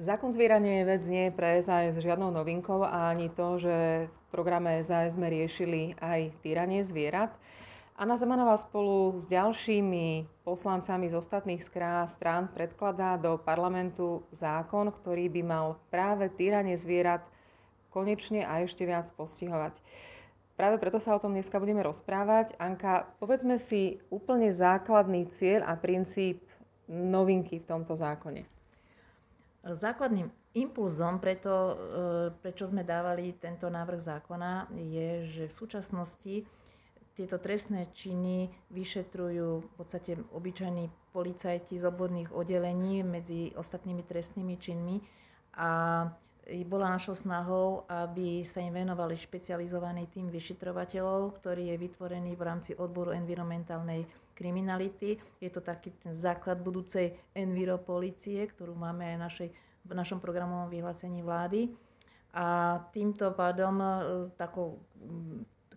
Zákon zvierania je vec nie pre SAS žiadnou novinkou a ani to, že v programe SAS sme riešili aj týranie zvierat. Anna Zemanová spolu s ďalšími poslancami z ostatných strán predkladá do parlamentu zákon, ktorý by mal práve týranie zvierat konečne a ešte viac postihovať. Práve preto sa o tom dneska budeme rozprávať. Anka, povedzme si úplne základný cieľ a princíp novinky v tomto zákone. Základným impulzom, prečo sme dávali tento návrh zákona, je, že v súčasnosti tieto trestné činy vyšetrujú v podstate obyčajní policajti z obvodných oddelení medzi ostatnými trestnými činmi a bola našou snahou, aby sa im venovali špecializovaný tím vyšetrovateľov, ktorý je vytvorený v rámci odboru environmentálnej kriminality. Je to taký ten základ budúcej Enviropolície, ktorú máme aj v našom programovom vyhlásení vlády. A týmto pádom takou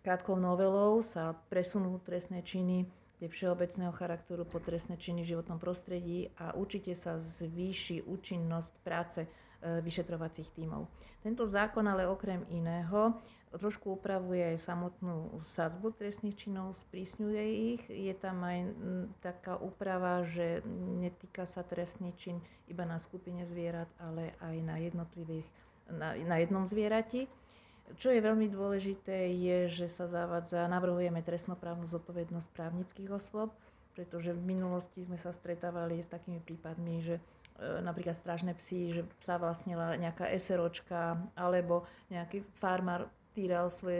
krátkou novelou sa presunú trestné činy všeobecného charakteru po trestné činy v životnom prostredí a určite sa zvýši účinnosť práce vyšetrovacích tímov. Tento zákon ale okrem iného trošku upravuje aj samotnú sadzbu trestných činov, sprísňuje ich. Je tam aj taká úprava, že netýka sa trestný čin iba na skupine zvierat, ale aj na jednom zvierati. Čo je veľmi dôležité, je, že sa navrhujeme trestnoprávnu zodpovednosť právnických osôb, pretože v minulosti sme sa stretávali s takými prípadmi, že napríklad strážne psi, že psa vlastnila nejaká SROčka, alebo nejaký farmár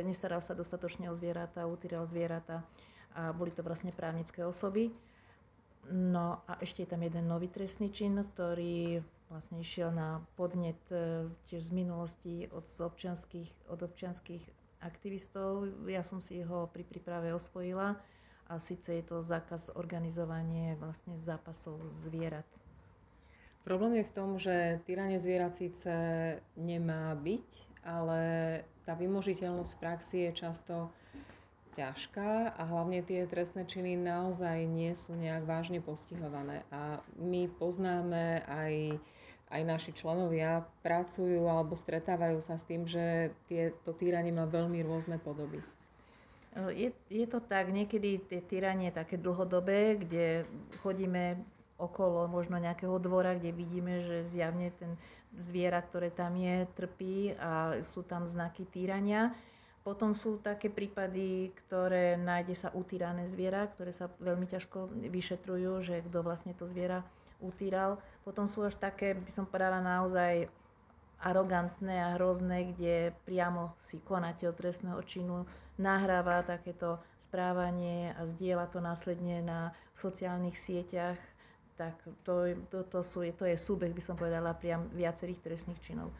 nestaral sa dostatočne o zvieratá, utýral zvieratá a boli to vlastne právnické osoby. No a ešte je tam jeden nový trestný čin, ktorý vlastne išiel na podnet tiež z minulosti od občianskych aktivistov. Ja som si ho pri príprave osvojila a síce je to zákaz organizovania vlastne zápasov zvierat. Problém je v tom, že týranie zvierat síce nemá byť, ale tá vymožiteľnosť v praxi je často ťažká a hlavne tie trestné činy naozaj nie sú nejak vážne postihované. A my poznáme, aj naši členovia pracujú alebo stretávajú sa s tým, že to týranie má veľmi rôzne podoby. Je to tak, niekedy týranie je také dlhodobé, kde chodíme okolo možno nejakého dvora, kde vidíme, že zjavne ten zviera, ktoré tam je, trpí a sú tam znaky týrania. Potom sú také prípady, ktoré nájde sa utírané zviera, ktoré sa veľmi ťažko vyšetrujú, že kto vlastne to zviera utíral. Potom sú až také, by som povedala, naozaj arogantné a hrozné, kde priamo si konateľ trestného činu nahráva takéto správanie a zdieľa to následne na sociálnych sieťach. Tak to je súbeh, by som povedala, priam viacerých trestných činov.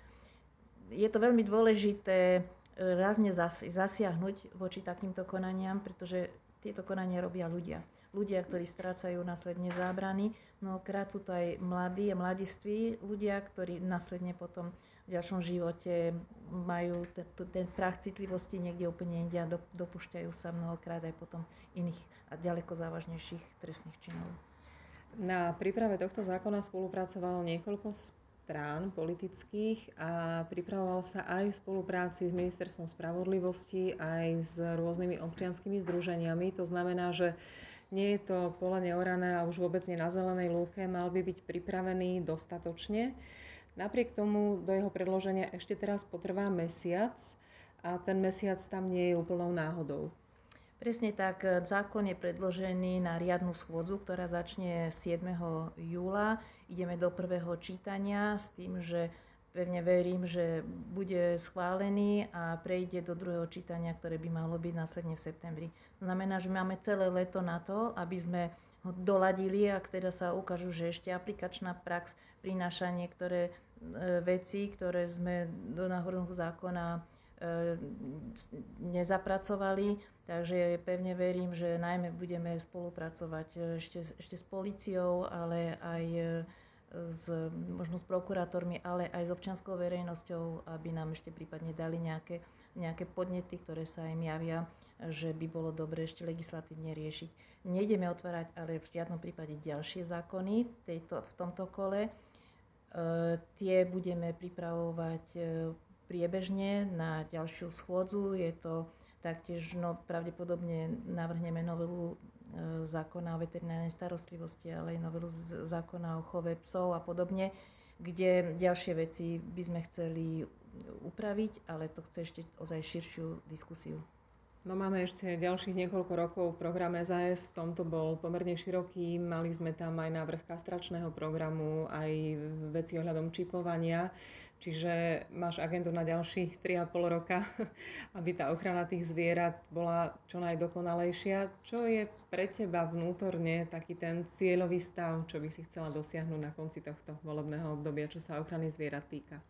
Je to veľmi dôležité rázne zasiahnuť voči takýmto konaniam, pretože tieto konania robia ľudia. Ľudia, ktorí strácajú následne zábrany, mnohokrát sú to aj mladí a mladiství ľudia, ktorí následne potom v ďalšom živote majú ten prach citlivosti niekde úplne inde a dopúšťajú sa mnohokrát aj potom iných a ďaleko závažnejších trestných činov. Na príprave tohto zákona spolupracovalo niekoľko strán politických a pripravoval sa aj v spolupráci s Ministerstvom spravodlivosti, aj s rôznymi občianskymi združeniami. To znamená, že nie je to pole neorané a už vôbec nie na zelenej lúke, mal by byť pripravený dostatočne. Napriek tomu do jeho predloženia ešte teraz potrvá mesiac a ten mesiac tam nie je úplnou náhodou. Presne tak, zákon je predložený na riadnu schôdzu, ktorá začne 7. júla. Ideme do prvého čítania s tým, že pevne verím, že bude schválený a prejde do druhého čítania, ktoré by malo byť následne v septembri. To znamená, že máme celé leto na to, aby sme ho doladili, ak teda sa ukážu, že ešte aplikačná prax prináša niektoré veci, ktoré sme do návrhu zákona nezapracovali, takže pevne verím, že najmä budeme spolupracovať ešte s políciou, ale aj možno s prokurátormi, ale aj s občianskou verejnosťou, aby nám ešte prípadne dali nejaké podnety, ktoré sa im javia, že by bolo dobre ešte legislatívne riešiť. Nejdeme otvárať ale v žiadnom prípade ďalšie zákony v tomto kole. Tie budeme pripravovať priebežne na ďalšiu schôdzu. Je to taktiež, pravdepodobne navrhneme novelu zákona o veterinárnej starostlivosti, ale aj novelu zákona o chove psov a podobne, kde ďalšie veci by sme chceli upraviť, ale to chce ešte ozaj širšiu diskusiu. No máme ešte ďalších niekoľko rokov v programe SAS, v tomto bol pomerne široký, mali sme tam aj návrh kastračného programu, aj veci ohľadom čipovania, čiže máš agendu na ďalších 3,5 roka, aby tá ochrana tých zvierat bola čo najdokonalejšia. Čo je pre teba vnútorne taký ten cieľový stav, čo by si chcela dosiahnuť na konci tohto volebného obdobia, čo sa ochrany zvierat týka?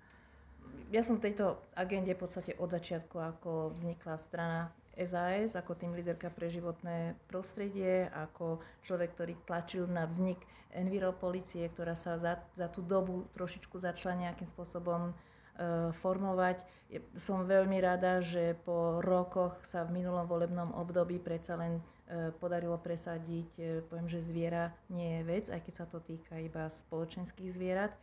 Ja som tejto agende v podstate od začiatku, ako vznikla strana SAS, ako team líderka pre životné prostredie, ako človek, ktorý tlačil na vznik Enviropolície, ktorá sa za tú dobu trošičku začala nejakým spôsobom formovať. Som veľmi rada, že po rokoch sa v minulom volebnom období predsa len podarilo presadiť, že zviera nie je vec, aj keď sa to týka iba spoločenských zvierat.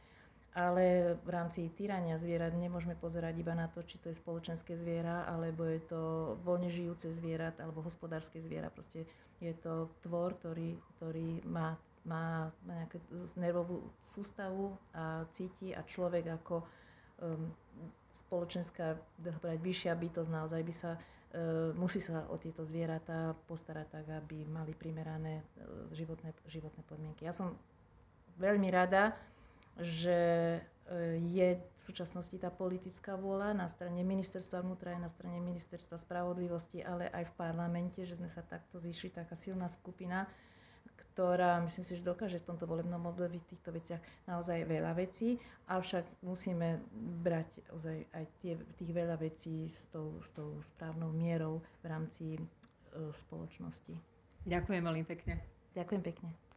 Ale v rámci týrania zvierat nemôžeme pozerať iba na to, či to je spoločenské zviera, alebo je to voľne žijúce zvierat, alebo hospodárske zviera. Proste je to tvor, ktorý má nejakú nervovú sústavu a cíti, a človek ako spoločenská, vyššia bytosť naozaj musí sa o tieto zvieratá postarať tak, aby mali primerané životné podmienky. Ja som veľmi rada, že je v súčasnosti tá politická vôľa na strane ministerstva vnútra, aj na strane ministerstva spravodlivosti, ale aj v parlamente, že sme sa takto zišli, taká silná skupina, ktorá, myslím si, že dokáže v tomto volebnom období v týchto veciach naozaj veľa vecí, avšak musíme brať aj tých veľa vecí s tou správnou mierou v rámci spoločnosti. Ďakujem veľmi pekne. Ďakujem pekne.